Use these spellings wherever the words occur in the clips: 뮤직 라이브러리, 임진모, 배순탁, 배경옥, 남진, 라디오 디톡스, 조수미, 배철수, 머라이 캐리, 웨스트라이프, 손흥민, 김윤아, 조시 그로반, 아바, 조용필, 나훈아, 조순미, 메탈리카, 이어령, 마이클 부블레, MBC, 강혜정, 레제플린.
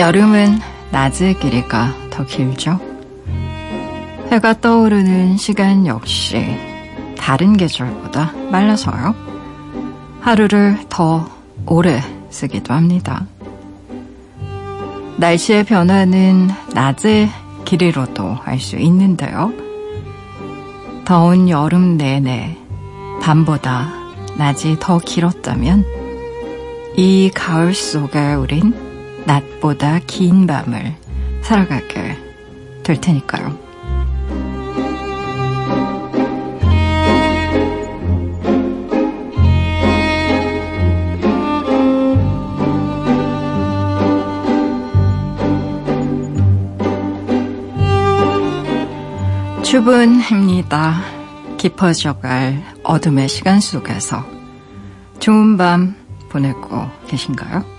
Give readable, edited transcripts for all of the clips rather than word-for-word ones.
여름은 낮의 길이가 더 길죠. 해가 떠오르는 시간 역시 다른 계절보다 빨라서요. 하루를 더 오래 쓰기도 합니다. 날씨의 변화는 낮의 길이로도 알 수 있는데요. 더운 여름 내내 밤보다 낮이 더 길었다면 이 가을 속에 우린 낮보다 긴 밤을 살아가게 될 테니까요. 추분입니다. 깊어져갈 어둠의 시간 속에서 좋은 밤 보내고 계신가요?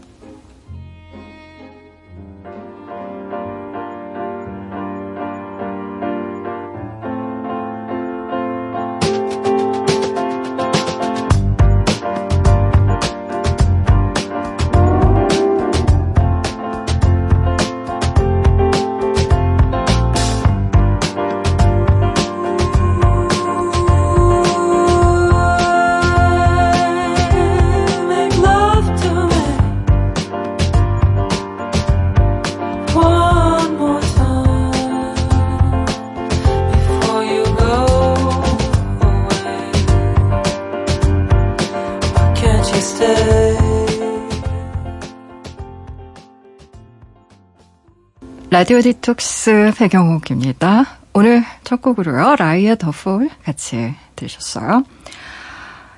라디오 디톡스 배경옥입니다. 오늘 첫 곡으로요, 라이의 더 폴 같이 들으셨어요.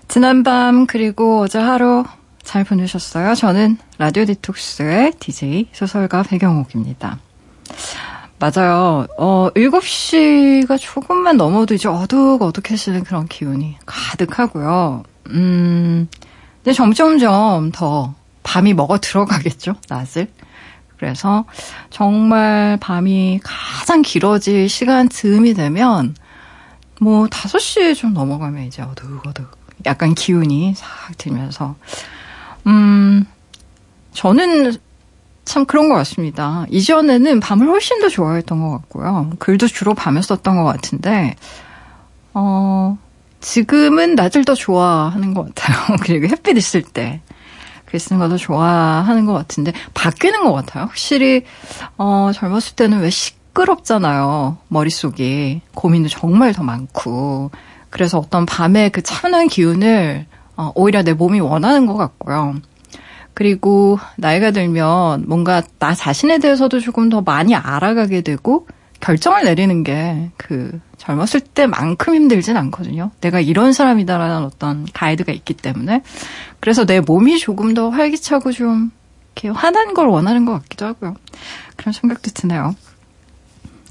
지난밤 그리고 어제 하루 잘 보내셨어요? 저는 라디오 디톡스의 DJ 소설가 배경옥입니다. 맞아요. 7시가 조금만 넘어도 이제 어둑어둑해지는 그런 기운이 가득하고요. 근데 점점점 더 밤이 먹어 들어가겠죠, 낮을. 그래서 정말 밤이 가장 길어질 시간쯤이 되면 뭐 5시 좀 넘어가면 이제 어둑어둑 약간 기운이 싹 들면서 저는 참 그런 것 같습니다. 이전에는 밤을 훨씬 더 좋아했던 것 같고요. 글도 주로 밤에 썼던 것 같은데 지금은 낮을 더 좋아하는 것 같아요. 그리고 햇빛 있을 때 글 쓰는 것도 좋아하는 것 같은데 바뀌는 것 같아요. 확실히 젊었을 때는 왜 시끄럽잖아요. 머릿속이 고민도 정말 더 많고, 그래서 어떤 밤의 그 차분한 기운을 오히려 내 몸이 원하는 것 같고요. 그리고 나이가 들면 뭔가 나 자신에 대해서도 조금 더 많이 알아가게 되고 결정을 내리는 게 그 젊었을 때만큼 힘들진 않거든요. 내가 이런 사람이다라는 어떤 가이드가 있기 때문에. 그래서 내 몸이 조금 더 활기차고 좀 이렇게 환한 걸 원하는 것 같기도 하고요. 그런 생각도 드네요.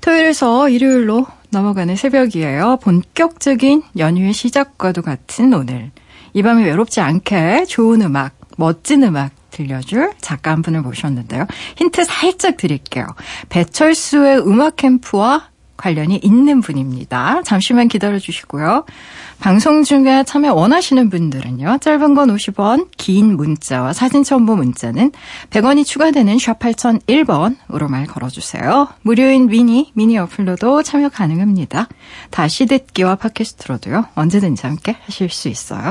토요일에서 일요일로 넘어가는 새벽이에요. 본격적인 연휴의 시작과도 같은 오늘. 이 밤이 외롭지 않게 좋은 음악, 멋진 음악 들려줄 작가 한 분을 모셨는데요. 힌트 살짝 드릴게요. 배철수의 음악 캠프와 관련이 있는 분입니다. 잠시만 기다려주시고요. 방송 중에 참여 원하시는 분들은요. 짧은 건 50원, 긴 문자와 사진 첨부 문자는 100원이 추가되는 샵 8001번으로 말 걸어주세요. 무료인 미니 어플로도 참여 가능합니다. 다시 듣기와 팟캐스트로도요. 언제든지 함께 하실 수 있어요.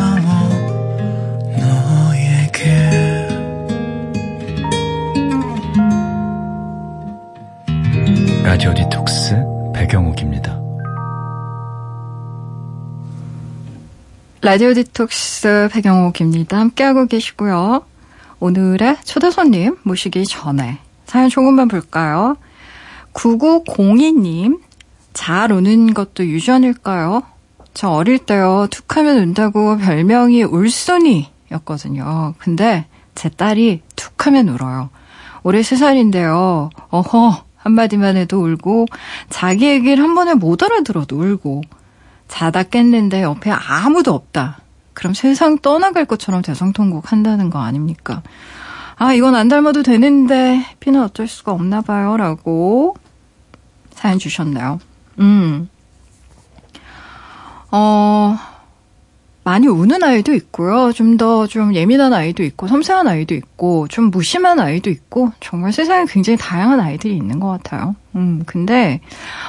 라디오 디톡스 배경옥입니다. 라디오 디톡스 배경옥입니다. 함께하고 계시고요. 오늘의 초대 손님 모시기 전에 사연 조금만 볼까요? 9902님, 잘 우는 것도 유전일까요? 저 어릴 때요, 툭하면 운다고 별명이 울순이였거든요. 근데 제 딸이 툭하면 울어요. 올해 3살인데요. 어허, 한마디만 해도 울고, 자기 얘기를 한 번에 못 알아들어도 울고, 자다 깼는데 옆에 아무도 없다. 그럼 세상 떠나갈 것처럼 대성통곡 한다는 거 아닙니까? 아, 이건 안 닮아도 되는데 피는 어쩔 수가 없나 봐요. 라고 사연 주셨나요? 많이 우는 아이도 있고요. 좀 예민한 아이도 있고, 섬세한 아이도 있고, 좀 무심한 아이도 있고, 정말 세상에 굉장히 다양한 아이들이 있는 것 같아요. 근데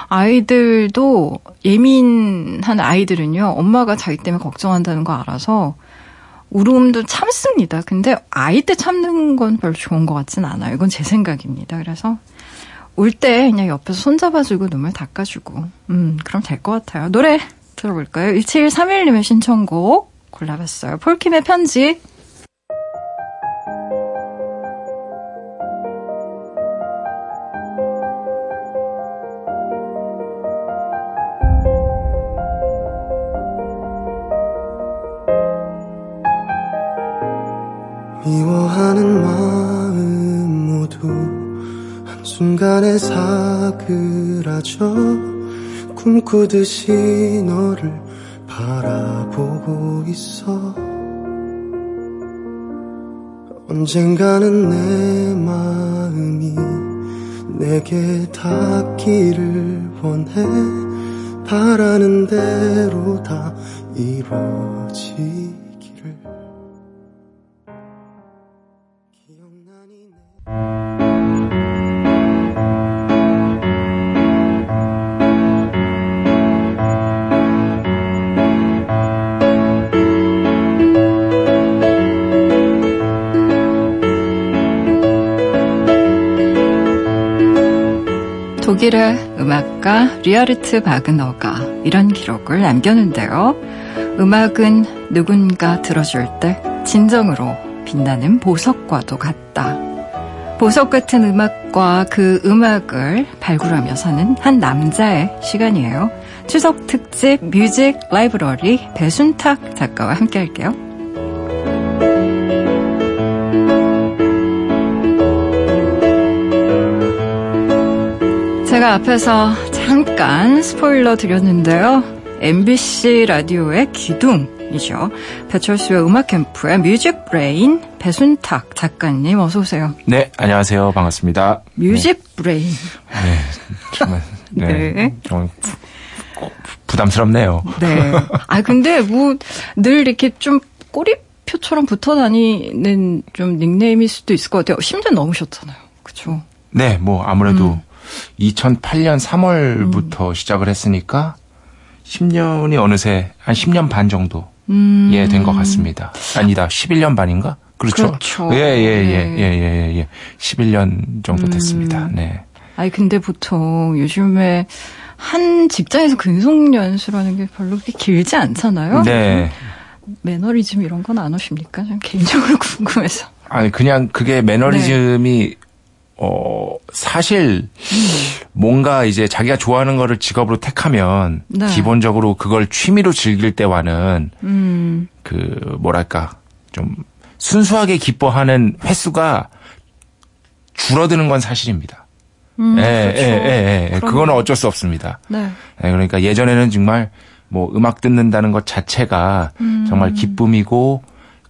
아이들도, 예민한 아이들은요, 엄마가 자기 때문에 걱정한다는 거 알아서 울음도 참습니다. 근데 아이 때 참는 건 별로 좋은 것 같진 않아요. 이건 제 생각입니다. 그래서 울 때 그냥 옆에서 손잡아주고 눈물 닦아주고, 그럼 될 것 같아요. 노래 들어볼까요? 1731님의 신청곡 골라봤어요. 폴킴의 편지. 미워하는 마음 모두 한순간에 사그라져 꿈꾸듯이 너를 바라보고 있어. 언젠가는 내 마음이 내게 닿기를 원해. 바라는 대로 다 이루어지기를. 기억나니 내 독일의 음악가 리하르트 바그너가 이런 기록을 남겼는데요. 음악은 누군가 들어줄 때 진정으로 빛나는 보석과도 같다. 보석 같은 음악과 그 음악을 발굴하며 사는 한 남자의 시간이에요. 추석 특집 뮤직 라이브러리 배순탁 작가와 함께할게요. 제가 앞에서 잠깐 스포일러 드렸는데요. MBC 라디오의 기둥이죠. 배철수의 음악캠프의 뮤직 브레인 배순탁 작가님 어서 오세요. 네, 안녕하세요. 반갑습니다. 뮤직 브레인. 네, 정말. 네. 정말 부담스럽네요. 네. 아, 근데 뭐 늘 이렇게 좀 꼬리표처럼 붙어 다니는 좀 닉네임일 수도 있을 것 같아요. 10년 넘으셨잖아요. 그렇죠? 네, 뭐 아무래도 2008년 3월부터 시작을 했으니까 10년이 어느새 한 10년 반 정도 예, 된 것 같습니다. 아니다, 11년 반인가? 그렇죠. 예. 11년 정도 됐습니다. 네. 아니 근데 보통 요즘에 한 직장에서 근속 연수라는 게 별로 그렇게 길지 않잖아요. 네. 매너리즘 이런 건 안 오십니까? 좀 개인적으로 궁금해서. 아니 그냥 그게 매너리즘이 네. 사실, 뭔가 이제 자기가 좋아하는 거를 직업으로 택하면, 네. 기본적으로 그걸 취미로 즐길 때와는, 좀, 순수하게 기뻐하는 횟수가 줄어드는 건 사실입니다. 예. 그건 어쩔 수 없습니다. 네. 예, 그러니까 예전에는 정말, 뭐, 음악 듣는다는 것 자체가 정말 기쁨이고,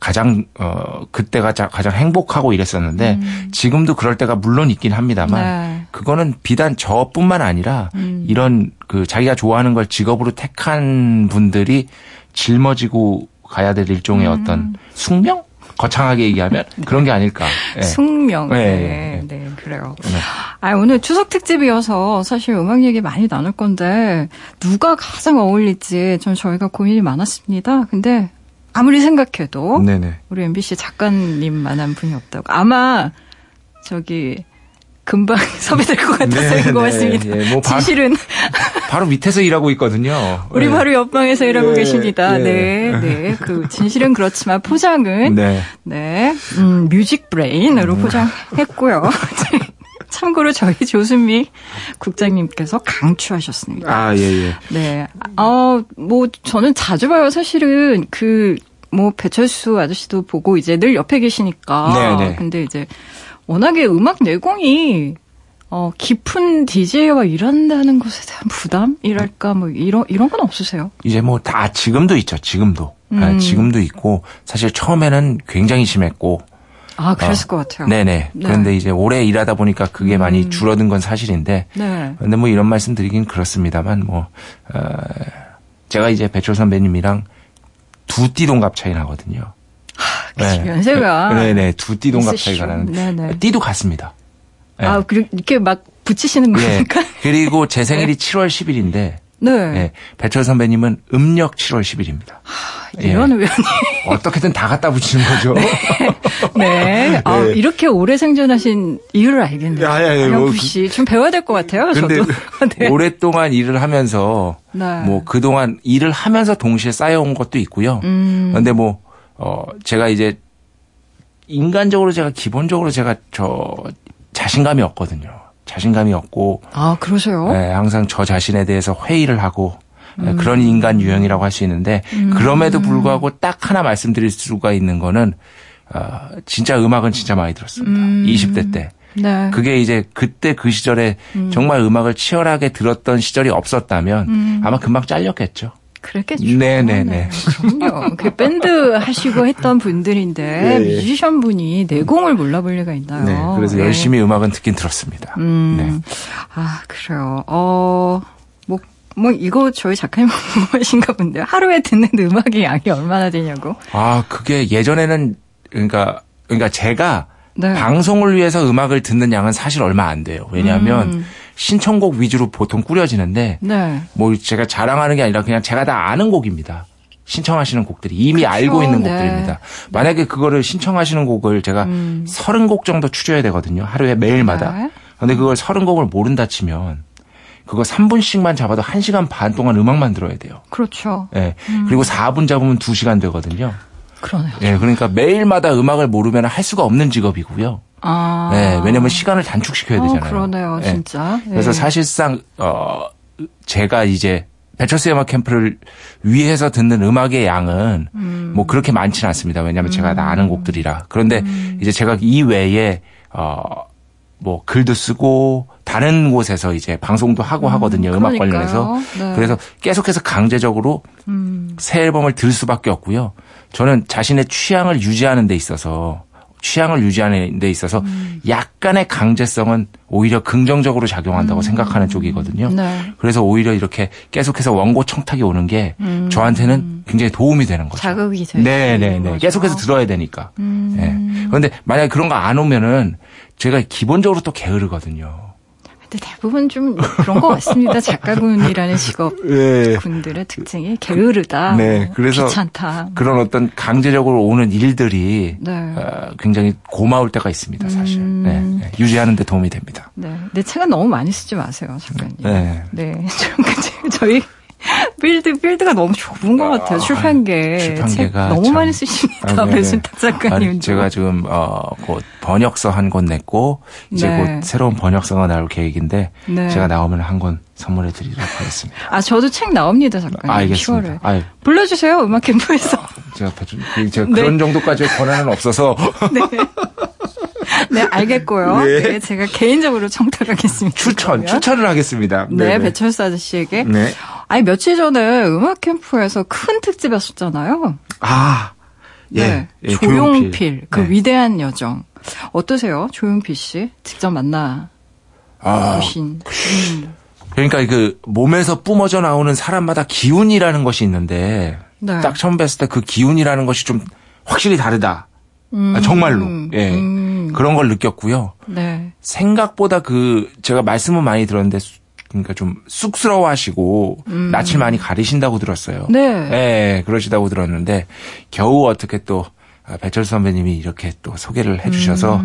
가장 그때가 가장 행복하고 이랬었는데 지금도 그럴 때가 물론 있긴 합니다만 네. 그거는 비단 저뿐만 아니라 이런 그 자기가 좋아하는 걸 직업으로 택한 분들이 짊어지고 가야 될 일종의 어떤 숙명? 거창하게 얘기하면 네. 그런 게 아닐까. 네. 숙명. 네, 그래요. 네. 아, 오늘 추석 특집이어서 사실 음악 얘기 많이 나눌 건데 누가 가장 어울릴지 좀 저희가 고민이 많았습니다. 근데 아무리 생각해도 네네. 우리 MBC 작가님만한 분이 없다고. 아마 저기 금방 섭외될 것 같아서 이거 같습니다. 예, 뭐 진실은 바로 밑에서 일하고 있거든요. 우리 네. 바로 옆방에서 일하고 예, 계십니다. 예. 네. 그 진실은 그렇지만 포장은 네. 뮤직 브레인으로 포장했고요. 참고로 저희 조순미 국장님께서 강추하셨습니다. 아, 예. 네. 뭐 저는 자주 봐요. 사실은 배철수 아저씨도 보고 이제 늘 옆에 계시니까. 네네. 근데 이제 워낙에 음악 내공이 깊은 DJ와 일한다는 것에 대한 부담이랄까 뭐 이런 건 없으세요? 이제 뭐 다 지금도 있죠. 지금도 있고 사실 처음에는 굉장히 심했고. 아, 그랬을 것 같아요. 네네. 네. 그런데 이제 오래 일하다 보니까 그게 많이 줄어든 건 사실인데. 네. 근데 뭐 이런 말씀 드리긴 그렇습니다만 뭐 제가 이제 배철 선배님이랑 두 띠동갑 차이 나거든요. 네. 연세가. 네네. 두 띠동갑 차이가 나는. 띠도 같습니다. 네. 아, 이렇게 막 붙이시는 거니까. 네. 그리고 제 생일이 7월 10일인데. 네. 네. 배철 선배님은 음력 7월 10일입니다. 이런 우연이. 어떻게든 다 갖다 붙이는 거죠. 네. 이렇게 오래 생존하신 이유를 알겠네요. 영국 씨, 좀 배워야 될 것 같아요. 근데 저도. 네. 오랫동안 일을 하면서 네. 뭐 그동안 일을 하면서 동시에 쌓여온 것도 있고요. 그런데 뭐 제가 이제 인간적으로 제가 저 자신감이 없거든요. 자신감이 없고. 아, 그러세요? 네, 항상 저 자신에 대해서 회의를 하고 그런 인간 유형이라고 할 수 있는데 그럼에도 불구하고 딱 하나 말씀드릴 수가 있는 거는 진짜 음악은 진짜 많이 들었습니다. 20대 때. 네. 그게 이제 그때 그 시절에 정말 음악을 치열하게 들었던 시절이 없었다면 아마 금방 잘렸겠죠. 그랬겠죠. 네네네. 그럼요. 밴드 하시고 했던 분들인데 네. 뮤지션 분이 내공을 몰라볼 리가 있나요? 네. 그래서 네. 열심히 음악은 듣긴 들었습니다. 네. 아, 그래요. 뭐 이거 저희 작가님 궁금하신가 본데요. 하루에 듣는 음악의 양이 얼마나 되냐고. 아, 그게 예전에는 그러니까 제가 네. 방송을 위해서 음악을 듣는 양은 사실 얼마 안 돼요. 왜냐하면 신청곡 위주로 보통 꾸려지는데 네. 뭐 제가 자랑하는 게 아니라 그냥 제가 다 아는 곡입니다. 신청하시는 곡들이 이미 그렇죠. 알고 있는 네. 곡들입니다. 만약에 그거를 신청하시는 곡을 제가 30곡 정도 추려야 되거든요. 하루에 매일마다. 그런데 네. 그걸 30곡을 모른다 치면 그거 3분씩만 잡아도 1시간 반 동안 음악만 들어야 돼요. 그렇죠. 네. 그리고 4분 잡으면 2시간 되거든요. 그러네요. 네, 그러니까 매일마다 음악을 모르면 할 수가 없는 직업이고요. 아. 네, 왜냐면 시간을 단축시켜야 되잖아요. 그러네요, 네. 진짜. 네. 그래서 사실상, 제가 이제 배철수의 음악 캠프를 위해서 듣는 음악의 양은 뭐 그렇게 많지는 않습니다. 왜냐면 제가 다 아는 곡들이라. 그런데 이제 제가 이 외에, 뭐 글도 쓰고 다른 곳에서 이제 방송도 하고 하거든요. 음악 관련해서. 네. 그래서 계속해서 강제적으로 새 앨범을 들 수밖에 없고요. 저는 자신의 취향을 유지하는 데 있어서 약간의 강제성은 오히려 긍정적으로 작용한다고 생각하는 쪽이거든요. 네. 그래서 오히려 이렇게 계속해서 원고 청탁이 오는 게 저한테는 굉장히 도움이 되는 거죠. 자극이 되는 거죠. 계속해서 들어야 되니까. 네. 그런데 만약에 그런 거 안 오면은 제가 기본적으로 또 게으르거든요. 근데 대부분 좀 그런 것 같습니다. 작가군이라는 직업 네. 군들의 특징이 게으르다, 네. 그래서 귀찮다. 그런 어떤 강제적으로 오는 일들이 네. 굉장히 고마울 때가 있습니다. 사실 네. 유지하는 데 도움이 됩니다. 네. 내 책은 너무 많이 쓰지 마세요. 작가님. 네. 네. 저희 빌드가 너무 좁은 것 같아요. 출판책 너무 참... 많이 쓰십니다. 배순탁 작가님. 제가 지금 곧 번역서 한 권 냈고 이제 네. 곧 새로운 번역서가 나올 계획인데 네. 제가 나오면 한 권 선물해 드리도록 하겠습니다. 아, 저도 책 나옵니다, 작가님. 알겠습니다. 10월에. 불러주세요, 음악 캠프에서. 제가 네. 그런 정도까지의 권한은 없어서. 네. 네, 알겠고요. 네. 네, 제가 개인적으로 청탁하겠습니다. 추천을 하겠습니다. 네, 배철수 아저씨에게. 네. 아니, 며칠 전에 음악 캠프에서 큰 특집이었잖아요. 아, 예. 네. 예, 조용필, 그 네. 위대한 여정. 어떠세요, 조용필 씨? 직접 만나 보신. 그러니까 그 몸에서 뿜어져 나오는 사람마다 기운이라는 것이 있는데 네. 딱 처음 뵀을 때 그 기운이라는 것이 좀 확실히 다르다. 정말로. 예. 그런 걸 느꼈고요. 네. 생각보다 제가 말씀은 많이 들었는데, 그러니까 좀 쑥스러워 하시고, 낯을 많이 가리신다고 들었어요. 네. 예, 그러시다고 들었는데, 겨우 어떻게 또, 배철수 선배님이 이렇게 또 소개를 해주셔서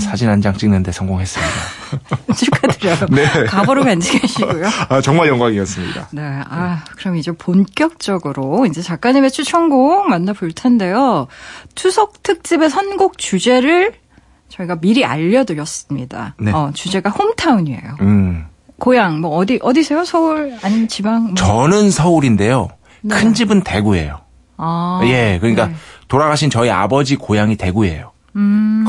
사진 한 장 찍는데 성공했습니다. 축하드려요. 네. 가보로 간직하시고요. 아, 정말 영광이었습니다. 네. 아, 그럼 이제 본격적으로 이제 작가님의 추천곡 만나볼 텐데요. 추석 특집의 선곡 주제를 저희가 미리 알려드렸습니다. 네. 주제가 홈타운이에요. 고향 뭐 어디세요? 서울 아니면 지방? 뭐. 저는 서울인데요. 네. 큰 집은 대구예요. 아, 예, 그러니까 네. 돌아가신 저희 아버지 고향이 대구예요.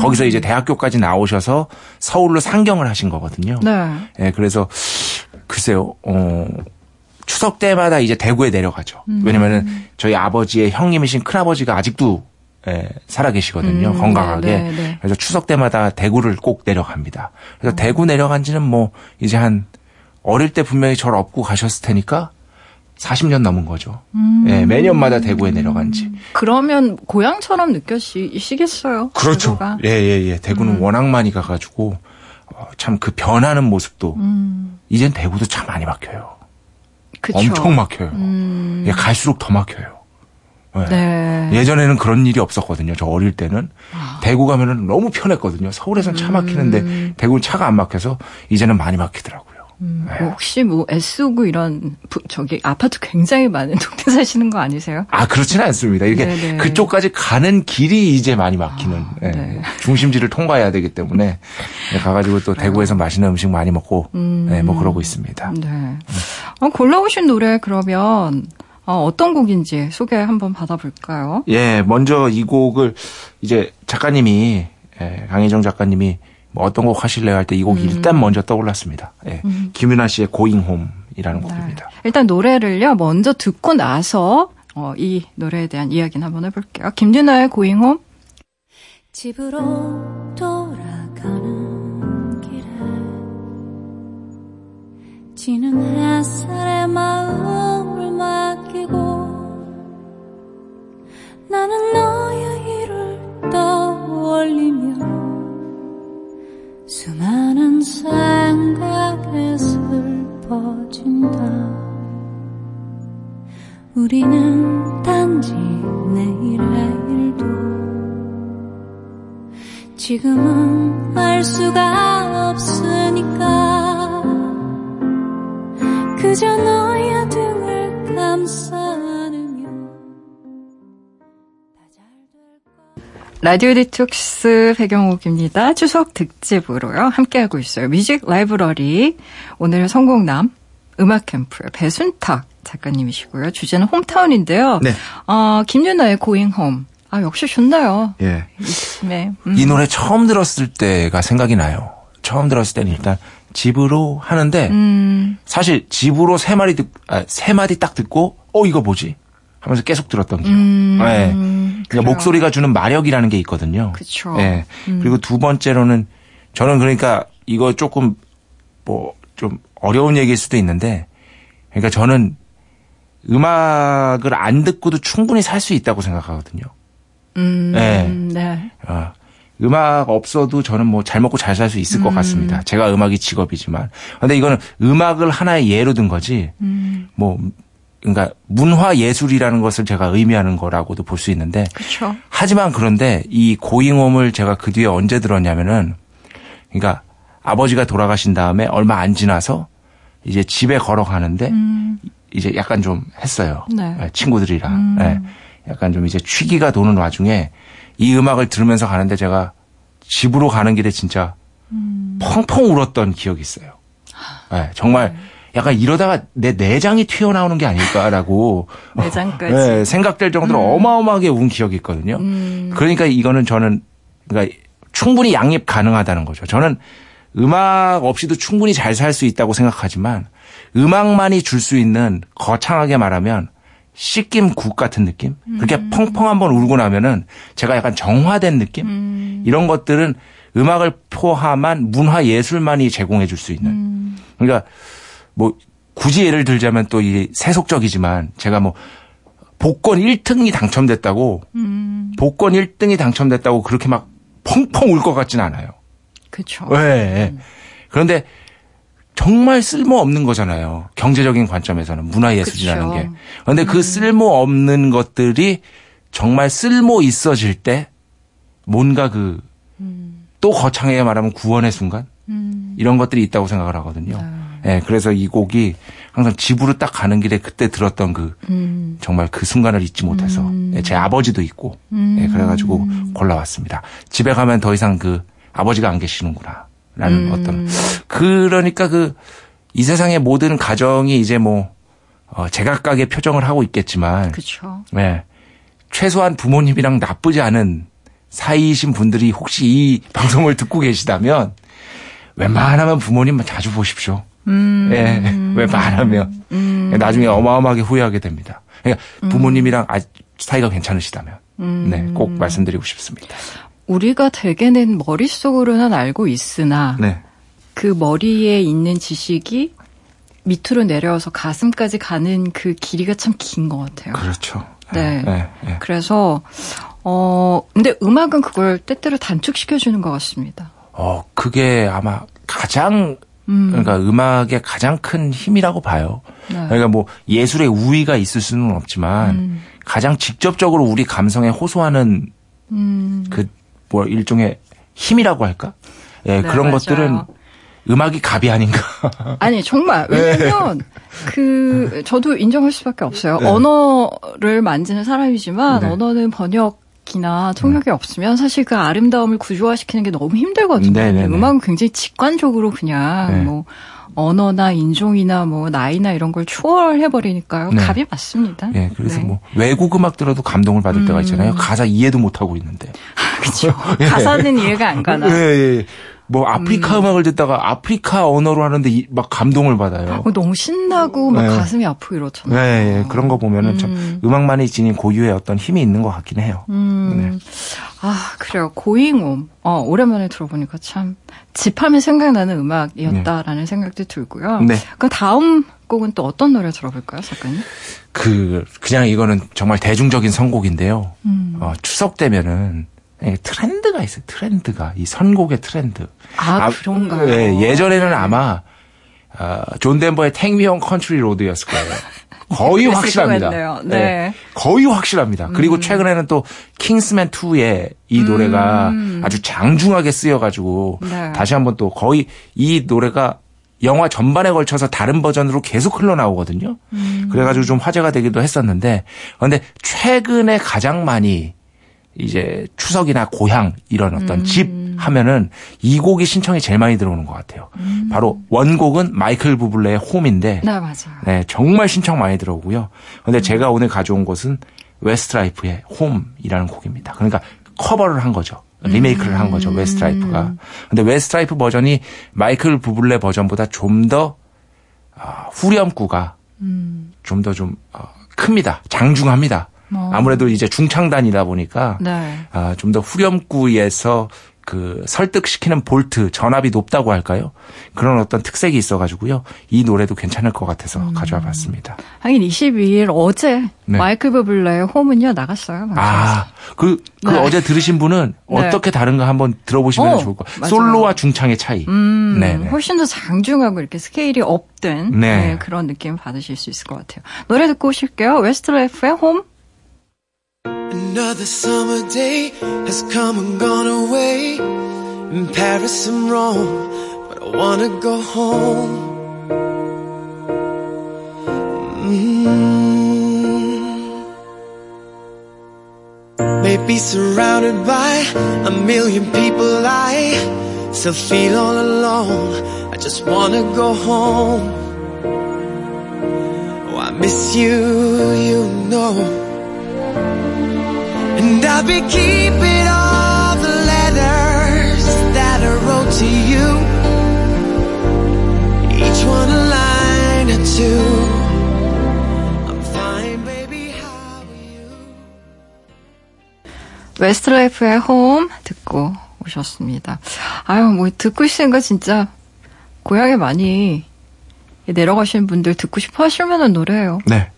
거기서 이제 대학교까지 나오셔서 서울로 상경을 하신 거거든요. 네. 예, 그래서 글쎄요. 추석 때마다 이제 대구에 내려가죠. 왜냐면은 저희 아버지의 형님이신 큰아버지가 아직도 예, 살아계시거든요. 건강하게. 네, 네, 네. 그래서 추석 때마다 대구를 꼭 내려갑니다. 그래서 대구 내려간 지는 뭐 이제 한 어릴 때 분명히 저를 업고 가셨을 테니까 40년 넘은 거죠. 예, 매년마다 대구에 내려간 지. 그러면 고향처럼 느껴지시겠어요? 그렇죠. 예예예. 예. 대구는 워낙 많이 가가지고 참 그 변하는 모습도 이젠 대구도 참 많이 막혀요. 그쵸. 엄청 막혀요. 예, 갈수록 더 막혀요. 예. 네. 예전에는 그런 일이 없었거든요. 저 어릴 때는. 대구 가면은 너무 편했거든요. 서울에선 차 막히는데 대구는 차가 안 막혀서 이제는 많이 막히더라고요. 네. 혹시 뭐 S구 이런 아파트 굉장히 많은 동네 사시는 거 아니세요? 아, 그렇지는 않습니다. 이렇게 네네. 그쪽까지 가는 길이 이제 많이 막히는 네. 네. 중심지를 통과해야 되기 때문에 가가지고 또 대구에서 맛있는 음식 많이 먹고 네, 뭐 그러고 있습니다. 네. 골라오신 노래 그러면 어떤 곡인지 소개 한번 받아볼까요? 예, 먼저 이 곡을 이제 작가님이 강혜정 작가님이 어떤 곡 하실래요 할 때 이 곡이 일단 먼저 떠올랐습니다. 예. 김윤아 씨의 Going Home이라는 네. 곡입니다. 일단 노래를요 먼저 듣고 나서 이 노래에 대한 이야기는 한번 해볼게요. 김윤아의 Going Home. 집으로 돌아가는 길에 지는 햇살에 마음을 맡기고 나는 너의 일을 떠올리며 수많은 생각에 슬퍼진다. 우리는 단지 내일의 일도 지금은 알 수가 없으니까 그저 너의 등을 감싸느며 라디오 디톡스 배경옥입니다. 추석 특집으로요. 함께하고 있어요. 뮤직 라이브러리. 오늘 성공남 음악캠프 배순탁 작가님이시고요. 주제는 홈타운인데요. 네. 김윤아의 Going Home. 아, 역시 좋나요? 예. 네. 이 노래 처음 들었을 때가 생각이 나요. 처음 들었을 때는 일단 집으로 하는데 사실 집으로 세 마디 딱 듣고 이거 뭐지? 하면서 계속 들었던 기억. 네. 그러니까 목소리가 주는 마력이라는 게 있거든요. 그렇죠. 네. 그리고 두 번째로는 저는 그러니까 이거 조금 뭐 좀 어려운 얘기일 수도 있는데 그러니까 저는 음악을 안 듣고도 충분히 살 수 있다고 생각하거든요. 네. 네. 음악 없어도 저는 뭐 잘 먹고 잘 살 수 있을 것 같습니다. 제가 음악이 직업이지만. 근데 이거는 음악을 하나의 예로 든 거지 뭐 그러니까 문화 예술이라는 것을 제가 의미하는 거라고도 볼 수 있는데. 그렇죠. 하지만 그런데 이 고잉홈을 제가 그 뒤에 언제 들었냐면은 그러니까 아버지가 돌아가신 다음에 얼마 안 지나서 이제 집에 걸어가는데 이제 약간 좀 했어요. 네. 친구들이랑. 네. 약간 좀 이제 취기가 도는 와중에 이 음악을 들으면서 가는데 제가 집으로 가는 길에 진짜 펑펑 울었던 기억이 있어요. 네. 정말 네. 약간 이러다가 내 내장이 튀어나오는 게 아닐까라고 내장까지 네, 생각될 정도로 어마어마하게 운 기억이 있거든요. 그러니까 이거는 저는 그러니까 충분히 양립 가능하다는 거죠. 저는 음악 없이도 충분히 잘 살 수 있다고 생각하지만 음악만이 줄 수 있는 거창하게 말하면 씻김 국 같은 느낌? 그렇게 펑펑 한번 울고 나면은 제가 약간 정화된 느낌? 이런 것들은 음악을 포함한 문화 예술만이 제공해 줄 수 있는. 그러니까 뭐 굳이 예를 들자면 또 이 세속적이지만 제가 뭐 복권 1등이 당첨됐다고 그렇게 막 펑펑 울 것 같진 않아요. 그렇죠. 네. 그런데 정말 쓸모없는 거잖아요. 경제적인 관점에서는 문화예술이라는 그쵸. 게. 그런데 그 쓸모없는 것들이 정말 쓸모 있어질 때 뭔가 그 또 거창하게 말하면 구원의 순간 이런 것들이 있다고 생각을 하거든요. 예, 그래서 이 곡이 항상 집으로 딱 가는 길에 그때 들었던 그 정말 그 순간을 잊지 못해서 예, 제 아버지도 있고 예, 그래가지고 골라왔습니다. 집에 가면 더 이상 그 아버지가 안 계시는구나. 라는 어떤, 그러니까 그, 이 세상의 모든 가정이 이제 뭐, 제각각의 표정을 하고 있겠지만. 그쵸. 네. 최소한 부모님이랑 나쁘지 않은 사이이신 분들이 혹시 이 방송을 듣고 계시다면, 웬만하면 부모님 자주 보십시오. 예, 웬만하면. 나중에 어마어마하게 후회하게 됩니다. 그러니까 부모님이랑 사이가 괜찮으시다면. 네, 꼭 말씀드리고 싶습니다. 우리가 대개는 머릿속으로는 알고 있으나 네. 그 머리에 있는 지식이 밑으로 내려와서 가슴까지 가는 그 길이가 참 긴 것 같아요. 그렇죠. 네. 네. 네. 그래서 근데 음악은 그걸 때때로 단축시켜주는 것 같습니다. 그게 아마 가장 그러니까 음악의 가장 큰 힘이라고 봐요. 네. 그러니까 뭐 예술의 우위가 있을 수는 없지만 가장 직접적으로 우리 감성에 호소하는 그 뭐 일종의 힘이라고 할까? 예, 네, 그런 맞아요. 것들은 음악이 갑이 아닌가? 아니 정말 왜냐면 네. 그 저도 인정할 수밖에 없어요. 네. 언어를 만지는 사람이지만 네. 언어는 번역이나 통역이 없으면 사실 그 아름다움을 구조화시키는 게 너무 힘들거든요. 네, 네, 네. 음악은 굉장히 직관적으로 그냥 네. 뭐 언어나 인종이나 뭐 나이나 이런 걸 초월해버리니까요. 네. 갑이 맞습니다. 네, 그래서 네. 뭐 외국 음악 들어도 감동을 받을 때가 있잖아요. 가사 이해도 못하고 있는데. 그렇죠. 예. 가사는 이해가 안 가나. 예, 예. 뭐 아프리카 음악을 듣다가 아프리카 언어로 하는데 막 감동을 받아요. 너무 신나고 막 예. 가슴이 아프고 이렇잖아요. 네, 예, 예. 그런 거 보면은 참 음악만이 지닌 고유의 어떤 힘이 있는 것 같긴 해요. 네. 아, 그래요. 고잉옴. 오랜만에 들어보니까 참 집하면 생각나는 음악이었다라는 네. 생각도 들고요. 네. 그 다음 곡은 또 어떤 노래 들어볼까요, 작가님? 그냥 이거는 정말 대중적인 선곡인데요. 추석 되면은 트렌드가 있어요. 트렌드가. 이 선곡의 트렌드. 아, 그런가요? 네, 예전에는 아마 존 덴버의 Take Me On Country Road였을 거예요. 거의 확실합니다. 네. 네. 거의 확실합니다. 그리고 최근에는 또 킹스맨 2의 이 노래가 아주 장중하게 쓰여가지고 네. 다시 한번 또 거의 이 노래가 영화 전반에 걸쳐서 다른 버전으로 계속 흘러나오거든요. 그래가지고 좀 화제가 되기도 했었는데 그런데 최근에 가장 많이 이제 추석이나 고향 이런 어떤 집 하면은 이 곡이 신청이 제일 많이 들어오는 것 같아요. 바로 원곡은 마이클 부블레의 홈인데 네, 맞아요. 네, 정말 신청 많이 들어오고요. 그런데 제가 오늘 가져온 것은 웨스트라이프의 홈이라는 곡입니다. 그러니까 커버를 한 거죠. 리메이크를 한 거죠. 웨스트라이프가. 그런데 웨스트라이프 버전이 마이클 부블레 버전보다 좀 더 후렴구가 좀 더 좀 큽니다. 장중합니다. 아무래도 이제 중창단이다 보니까 네. 좀 더 후렴구에서 그 설득시키는 볼트, 전압이 높다고 할까요? 그런 어떤 특색이 있어가지고요. 이 노래도 괜찮을 것 같아서 가져와 봤습니다. 하긴 22일 어제 네. 마이클 부블레의 홈은요 나갔어요. 네. 어제 들으신 분은 네. 어떻게 다른가 한번 들어보시면 좋을 것 같아요. 솔로와 중창의 차이. 네네. 훨씬 더 장중하고 이렇게 스케일이 업된 네. 네, 그런 느낌 받으실 수 있을 것 같아요. 노래 듣고 오실게요. 웨스트라이프의 홈. Another summer day has come and gone away In Paris and Rome, but I wanna go home Maybe surrounded by a million people I still feel all alone I just wanna go home Oh, I miss you, you know And I'll be keeping all the letters that I wrote to you Each one a line or two I'm fine baby how are you 웨스트라이프의 홈 듣고 오셨습니다. 아유 뭐 듣고 있는 거 진짜 고향에 많이 내려가시는 분들 듣고 싶어 하실 만한 노래예요. 네.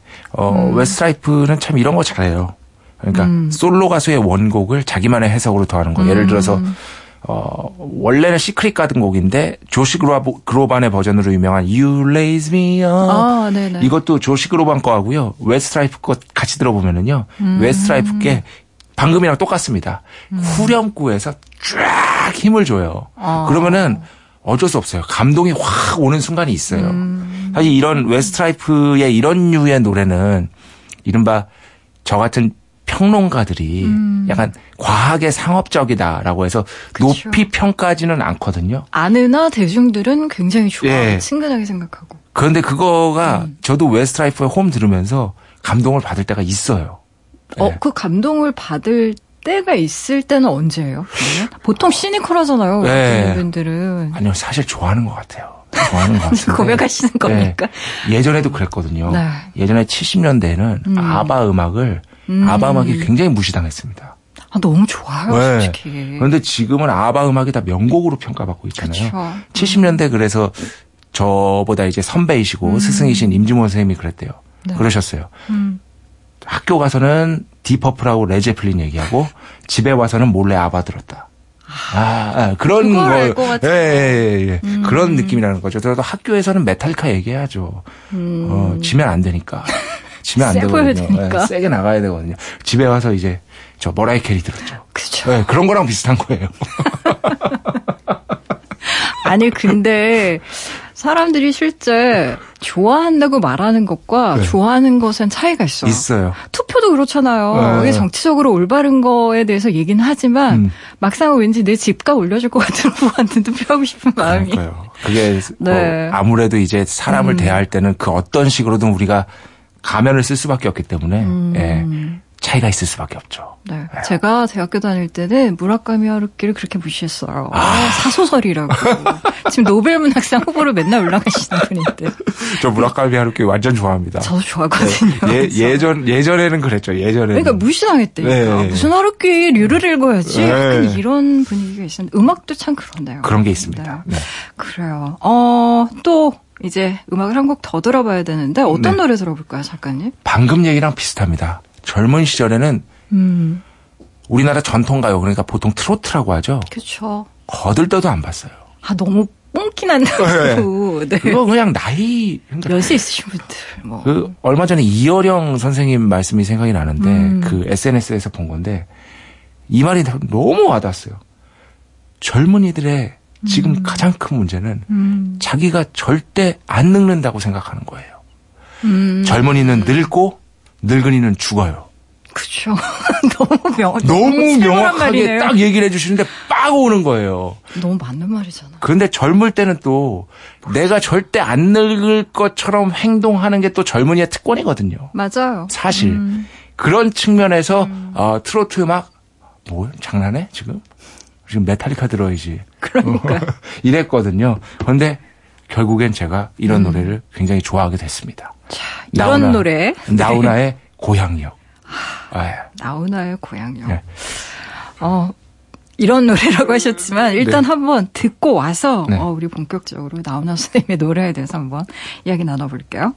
웨스트라이프는 참 이런 거 잘해요. 그러니까 솔로 가수의 원곡을 자기만의 해석으로 더하는 거. 예를 들어서 원래는 시크릿 가든 곡인데 조시 그로반의 버전으로 유명한 You Raise Me Up. 이것도 조시 그로반 거 하고요. 웨스트라이프 거 같이 들어보면은요. 웨스트라이프께 방금이랑 똑같습니다. 후렴구에서 쫙 힘을 줘요. 그러면은 어쩔 수 없어요. 감동이 확 오는 순간이 있어요. 사실 이런 웨스트라이프의 이런 류의 노래는 이른바 저 같은 평론가들이 약간 과하게 상업적이다라고 해서 그쵸. 높이 평가하지는 않거든요. 아느나 대중들은 굉장히 좋아하고 예. 친근하게 생각하고. 그런데 그거가 저도 웨스트라이프의 홈 들으면서 감동을 받을 때가 있어요. 예. 그 감동을 받을 때가 있을 때는 언제예요? 보통 시니컬하잖아요. 네. 분들은. 아니요. 사실 좋아하는 것 같아요. 좋아하는 것 같아요. 고백하시는 겁니까? 네. 예전에도 그랬거든요. 네. 예전에 70년대에는 아바 음악을 아바 음악이 굉장히 무시당했습니다. 아, 너무 좋아요. 네. 솔직히. 그런데 지금은 아바 음악이 다 명곡으로 평가받고 있잖아요. 그쵸. 70년대 그래서 저보다 이제 선배이시고 스승이신 임진모 선생님이 그랬대요. 네. 그러셨어요. 학교 가서는 디퍼플하고 레제플린 얘기하고 집에 와서는 몰래 아바 들었다. 그런 거. 예. 그런 느낌이라는 거죠. 그래도 학교에서는 메탈리카 얘기해야죠. 지면 안 되니까. 지면 안 되거든요. 네, 세게 나가야 되거든요. 집에 와서 이제 저 머라이 캐리 들었죠. 그렇죠. 네, 그런 거랑 비슷한 거예요. 아니 근데 사람들이 실제 좋아한다고 말하는 것과 네. 좋아하는 것엔 차이가 있어요. 있어요. 투표도 그렇잖아요. 이게 정치적으로 올바른 거에 대해서 얘기는 하지만 막상 왠지 내 집값 올려줄 것 같은 후보한테 투표하고 싶은 마음이. 그러니까요. 그게 네. 아무래도 이제 사람을 대할 때는 그 어떤 식으로든 우리가 가면을 쓸 수밖에 없기 때문에 예, 차이가 있을 수밖에 없죠. 네. 네. 제가 대학교 다닐 때는 무라카미 하루키를 그렇게 무시했어요. 사소설이라고. 지금 노벨문학상 후보로 맨날 올라가시는 분인데. 저 무라카미 하루키 완전 좋아합니다. 저도 좋아하거든요. 네. 예전에는 그랬죠. 예전에는. 그러니까 무시당했대요. 네. 무슨 하루키 류를 읽어야지. 네. 약간 이런 분위기가 있었는데 음악도 참 그렇네요. 그런 게 있습니다. 네. 그래요. 또 이제 음악을 한 곡 더 들어봐야 되는데 어떤 네. 노래 들어볼까요, 작가님? 방금 얘기랑 비슷합니다. 젊은 시절에는 우리나라 전통가요, 그러니까 보통 트로트라고 하죠. 그렇죠. 거들떠도 안 봤어요. 너무 뽕기 난다고. 네. 네. 그거 그냥 나이. 연세 있으신 분들. 뭐. 그 얼마 전에 이어령 선생님 말씀이 생각이 나는데 그 SNS에서 본 건데 이 말이 너무 와닿았어요. 젊은이들의 지금 가장 큰 문제는 자기가 절대 안 늙는다고 생각하는 거예요. 젊은이는 늙고 늙은이는 죽어요. 그렇죠. 너무 명확하게 딱 얘기를 해주시는데 빡 오는 거예요. 너무 맞는 말이잖아. 그런데 젊을 때는 또 내가 절대 안 늙을 것처럼 행동하는 게 또 젊은이의 특권이거든요. 맞아요. 사실 그런 측면에서 트로트 음악 뭐 장난해 지금 메탈리카 들어야지. 그러니까 이랬거든요. 그런데 결국엔 제가 이런 노래를 굉장히 좋아하게 됐습니다. 자, 이런 나훈아, 노래. 나훈아의 네. 고향역. 나훈아의 고향역. 네. 이런 노래라고 하셨지만 일단 네. 한번 듣고 와서 네. 우리 본격적으로 나훈아 선생님의 노래에 대해서 한번 이야기 나눠볼게요.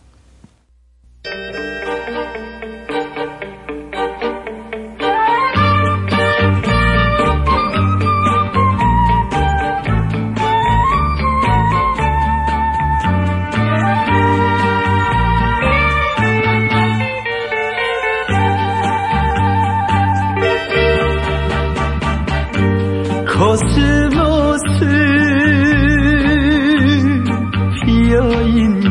코스모스 피어있는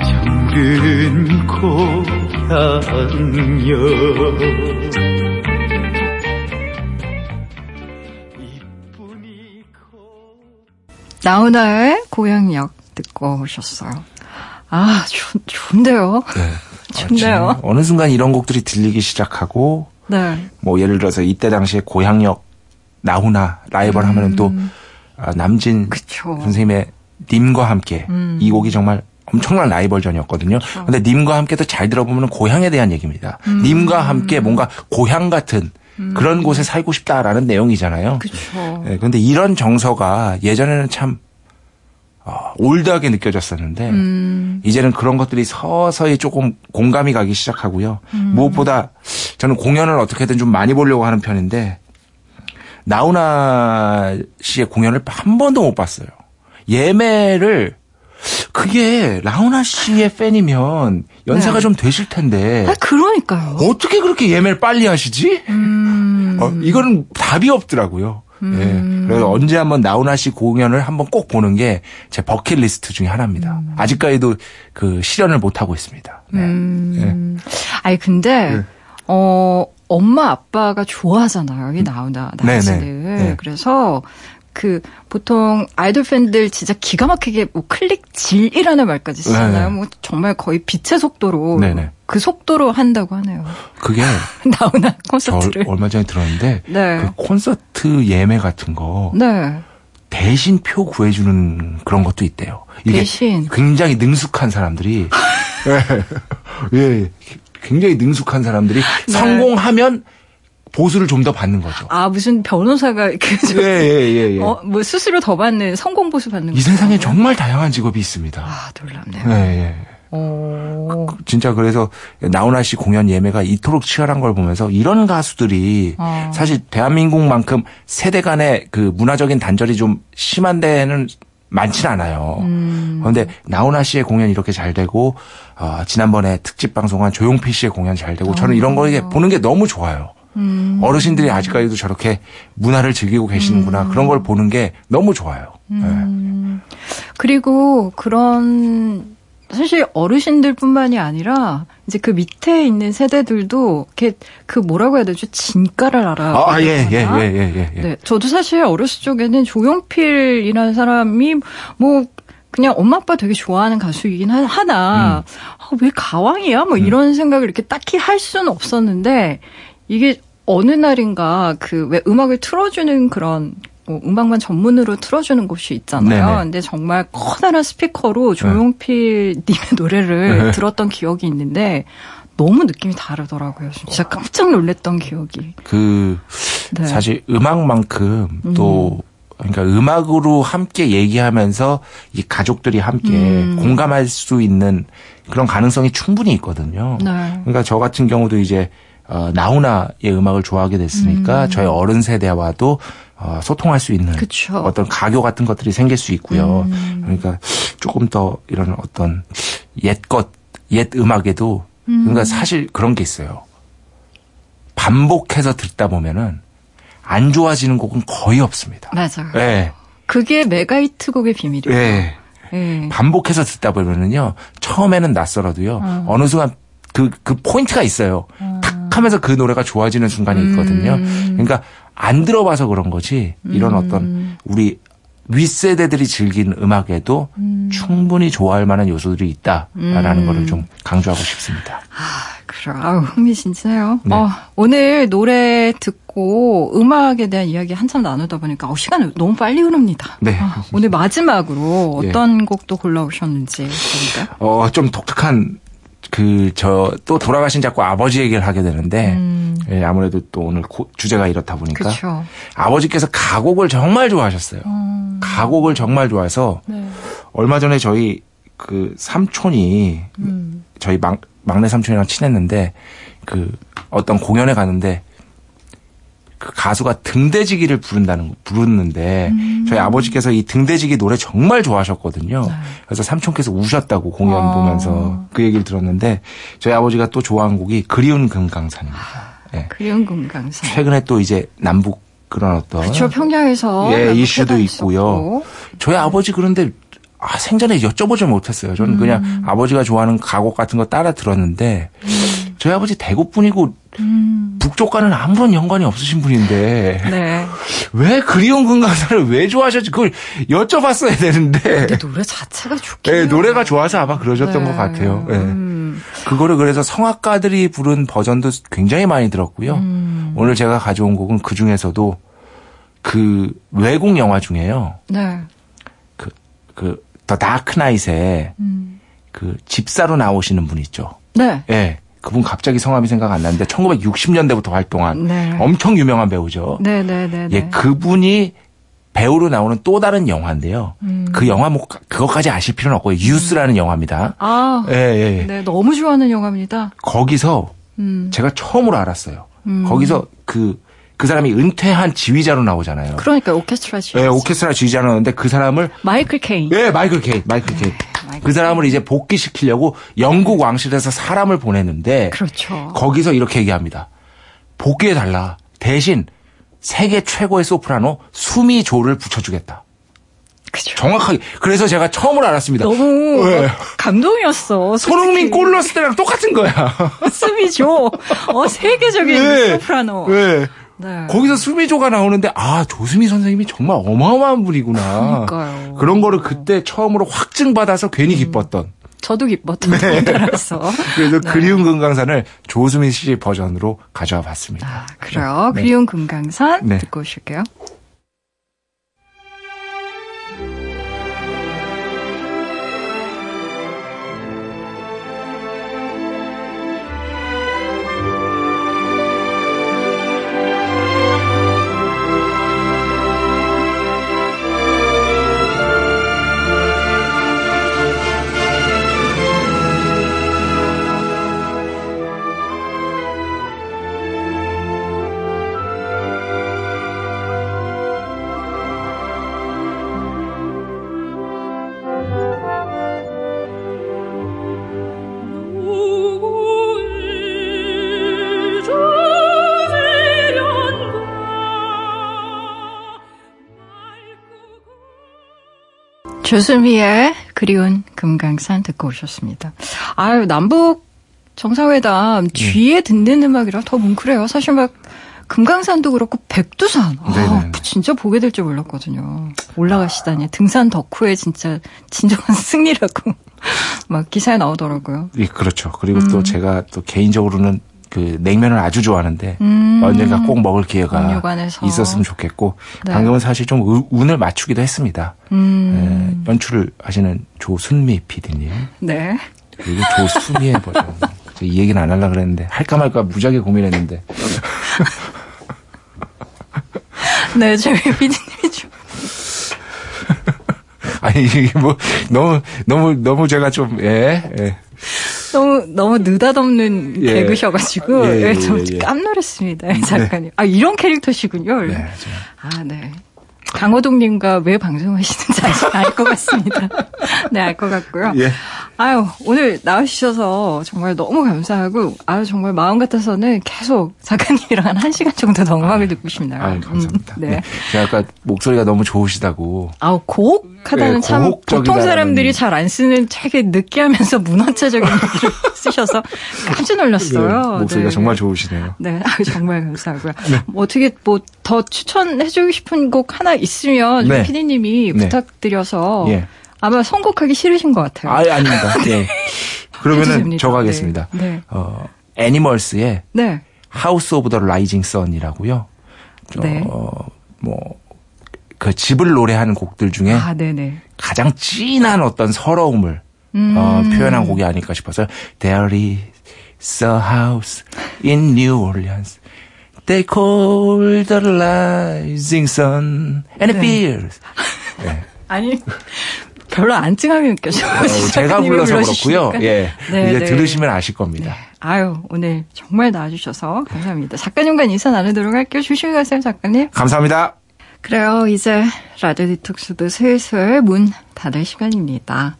정든 고향역 나훈아의 고향역 듣고 오셨어요. 좋은데요. 네. 좋네요. 어느 순간 이런 곡들이 들리기 시작하고 네. 뭐 예를 들어서 이때 당시에 고향역 나훈아 라이벌 하면은 또 남진 그쵸. 선생님의 님과 함께 이 곡이 정말 엄청난 라이벌전이었거든요. 그런데 님과 함께도 잘 들어보면 고향에 대한 얘기입니다. 님과 함께 뭔가 고향 같은 그런 곳에 살고 싶다라는 내용이잖아요. 그런데 네, 이런 정서가 예전에는 참 올드하게 느껴졌었는데 이제는 그런 것들이 서서히 조금 공감이 가기 시작하고요. 무엇보다 저는 공연을 어떻게든 좀 많이 보려고 하는 편인데 나훈아 씨의 공연을 한 번도 못 봤어요. 예매를 그게 나훈아 씨의 팬이면 연세가 네. 좀 되실 텐데 그러니까요. 어떻게 그렇게 예매를 빨리 하시지? 이거는 답이 없더라고요. 예. 그래서 언제 한번 나훈아 씨 공연을 한번 꼭 보는 게 제 버킷리스트 중에 하나입니다. 아직까지도 그 실현을 못 하고 있습니다. 네. 예. 아니 근데 네. 엄마 아빠가 좋아하잖아요. 이 나훈아 씨를. 네. 그래서 그 보통 아이돌 팬들 진짜 기가 막히게 뭐 클릭 질이라는 말까지 쓰잖아요. 뭐 정말 거의 빛의 속도로 그 속도로 한다고 하네요. 그게 나훈아 콘서트를 얼마 전에 들었는데 그 콘서트 예매 같은 거 대신 표 구해주는 그런 것도 있대요. 이게 대신 굉장히 능숙한 사람들이 굉장히 능숙한 사람들이 성공하면 보수를 좀 더 받는 거죠. 아, 무슨 변호사가 이렇게 뭐 스스로 더 받는 성공 보수 받는 거. 이 세상에 정말 다양한 직업이 있습니다. 아, 놀랍네요. 진짜 그래서 나훈아 씨 공연 예매가 이토록 치열한 걸 보면서 이런 가수들이 사실 대한민국만큼 세대 간의 그 문화적인 단절이 좀 심한 데는 많진 않아요. 그런데 나훈아 씨의 공연 이렇게 잘 되고 지난번에 특집 방송한 조용필 씨의 공연 잘 되고 저는 이런 거 보는 게 너무 좋아요. 어르신들이 아직까지도 저렇게 문화를 즐기고 계시는구나. 그런 걸 보는 게 너무 좋아요. 네. 그리고 그런 사실 어르신들뿐만이 아니라 이제 그 밑에 있는 세대들도 이렇게 그 뭐라고 해야 되죠? 진가를 알아. 아, 예. 네, 저도 사실 어렸을 적에는 조용필이라는 사람이 뭐 그냥 엄마 아빠 되게 좋아하는 가수이긴 하나 왜 가왕이야? 뭐 이런 생각을 이렇게 딱히 할 수는 없었는데. 이게 어느 날인가 그 왜 음악을 틀어주는 그런 뭐 음악만 전문으로 틀어주는 곳이 있잖아요. 근데 정말 커다란 스피커로 조용필 님의 노래를 들었던 기억이 있는데 너무 느낌이 다르더라고요. 진짜 깜짝 놀랐던 기억이. 그 사실 음악만큼 또 그러니까 음악으로 함께 얘기하면서 이 가족들이 함께 공감할 수 있는 그런 가능성이 충분히 있거든요. 그러니까 저 같은 경우도 이제 나훈아의 음악을 좋아하게 됐으니까 저희 어른 세대와도 소통할 수 있는 어떤 가교 같은 것들이 생길 수 있고요. 그러니까 조금 더 이런 어떤 옛 음악에도 그러니까 사실 그런 게 있어요. 반복해서 듣다 보면은 안 좋아지는 곡은 거의 없습니다. 맞아요. 네. 그게 메가히트곡의 비밀이에요. 네. 반복해서 듣다 보면은요 처음에는 낯설어도요 어느 순간 그 포인트가 있어요. 탁 하면서 그 노래가 좋아지는 순간이 있거든요. 그러니까 안 들어봐서 그런 거지 이런 어떤 우리 윗세대들이 즐긴 음악에도 충분히 좋아할 만한 요소들이 있다라는 거를 좀 강조하고 싶습니다. 아, 그럼 흥미진진해요. 네. 오늘 노래 듣고 음악에 대한 이야기 한참 나누다 보니까 시간이 너무 빨리 흐릅니다. 네. 오늘 마지막으로 어떤 곡도 골라오셨는지 볼까요? 좀 독특한 또 돌아가신 자꾸 아버지 얘기를 하게 되는데, 예, 아무래도 또 오늘 주제가 이렇다 보니까. 그쵸. 아버지께서 가곡을 정말 좋아하셨어요. 가곡을 정말 좋아해서, 얼마 전에 저희 그 삼촌이, 저희 막내 삼촌이랑 친했는데, 그 어떤 공연에 갔는데, 그 가수가 등대지기를 부르는데 저희 아버지께서 이 등대지기 노래 정말 좋아하셨거든요. 그래서 삼촌께서 우셨다고 공연 보면서 그 얘기를 들었는데 저희 아버지가 또 좋아하는 곡이 그리운 금강산입니다. 그리운 금강산. 최근에 또 이제 남북 그런 어떤 평양에서 이슈도 있고요. 저희 아버지 그런데 생전에 여쭤보지 못했어요. 저는 그냥 아버지가 좋아하는 가곡 같은 거 따라 들었는데 저희 아버지 대구 분이고 북쪽과는 아무런 연관이 없으신 분인데 왜 그리운 금강산을 왜 좋아하셨지 그걸 여쭤봤어야 되는데 근데 노래 자체가 좋긴 해요. 노래가 좋아서 아마 그러셨던 것 같아요. 그거를 그래서 성악가들이 부른 버전도 굉장히 많이 들었고요. 오늘 제가 가져온 곡은 그중에서도 그 외국 영화 중에요. 그 더 다크나잇에 그 집사로 나오시는 분 있죠. 그분 갑자기 성함이 생각 안 나는데 1960년대부터 활동한 엄청 유명한 배우죠. 예, 그분이 배우로 나오는 또 다른 영화인데요. 그 영화 뭐 그것까지 아실 필요는 없고요. 유스라는 영화입니다. 네, 너무 좋아하는 영화입니다. 거기서 제가 처음으로 알았어요. 거기서 그 사람이 은퇴한 지휘자로 나오잖아요. 그러니까 오케스트라 지휘자. 오케스트라 지휘자로 나오는데 그 사람을 마이클 케인. 마이클 케인. 그 사람을 이제 복귀시키려고 영국 왕실에서 사람을 보냈는데 거기서 이렇게 얘기합니다. 복귀해달라. 대신 세계 최고의 소프라노 수미조를 붙여주겠다. 그죠. 정확하게. 그래서 제가 처음으로 알았습니다. 너무 네. 감동이었어. 솔직히. 손흥민 골 넣었을 때랑 똑같은 거야. 수미조. 세계적인 네. 소프라노. 네. 네. 거기서 수미조가 나오는데 아 조수미 선생님이 정말 어마어마한 분이구나. 그러니까요. 그런 거를 그때 처음으로 확증받아서 괜히 기뻤던. 저도 기뻤던 네. 동료라서. 그래서 네. 그리운 금강산을 조수미 씨 버전으로 가져와 봤습니다. 아, 그래요. 네. 그리운 금강산 네. 듣고 오실게요. 조수미의 그리운 금강산 듣고 오셨습니다. 아유, 남북 정상회담 뒤에 듣는 음악이라 더 뭉클해요. 사실 막 금강산도 그렇고 백두산. 아, 진짜 보게 될 줄 몰랐거든요. 올라가시다니. 등산 덕후의 진짜 진정한 승리라고 막 기사에 나오더라고요. 예, 그렇죠. 그리고 또 제가 또 개인적으로는 그 냉면을 아주 좋아하는데 언젠가 꼭 먹을 기회가 공유관에서. 있었으면 좋겠고 네. 방금은 사실 좀 운을 맞추기도 했습니다. 네, 연출을 하시는 조순미 PD님 네. 그리고 조수미의 버전. 이 얘기는 안 하려고 그랬는데 할까 말까 무지하게 고민했는데 네, 저희 PD님이 좀 아니 이게 뭐 너무 제가 좀 예. 너무 느닷없는 예. 개그셔가지고 좀 깜놀했습니다. 작가님. 네. 아 이런 캐릭터시군요. 네, 아 네. 강호동님과 왜 방송하시는지 알 것 같습니다. 네, 알 것 같고요. 예. 아유 오늘 나와주셔서 정말 너무 감사하고 아유 정말 마음 같아서는 계속 작가님이랑 한 1시간 정도 더 음악을 듣고 싶네요. 아유 감사합니다. 네. 제가 아까 목소리가 너무 좋으시다고. 아우 고혹하다는 네, 참 보통 사람들이 잘 안 쓰는 되게 느끼하면서 문화차적인 얘기를 쓰셔서 깜짝 놀랐어요. 네, 목소리가 네. 정말 좋으시네요. 네, 아유 정말 감사하고요. 네. 뭐 어떻게 뭐 더 추천해주고 싶은 곡 하나 있으면 네. 피디님이 네. 부탁드려서. 예. 아마 선곡하기 싫으신 것 같아요. 아예 아닙니다. 네. 그러면은 저가 하겠습니다. 네. 네. 애니멀스의 네. 하우스 오브 더 라이징 선이라고요. 네. 뭐 그 집을 노래하는 곡들 중에 아, 네네. 가장 진한 어떤 서러움을 표현한 곡이 아닐까 싶어서 There is a house in New Orleans. They call the rising sun and it feels. 네. 아니. 별로 안 찡하게 느껴져요. 제가 불러서 그렇고요. 예. 네, 이제 네. 들으시면 아실 겁니다. 네. 아유, 오늘 정말 나와주셔서 감사합니다. 작가님과 인사 나누도록 할게요. 조심히 가세요, 작가님. 감사합니다. 그래요. 이제 라디오 디톡스도 슬슬 문 닫을 시간입니다.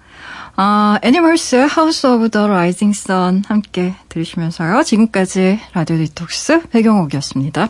애니멀스의 하우스 오브 더 라이징 선 함께 들으시면서요. 지금까지 라디오 디톡스 배경옥이었습니다.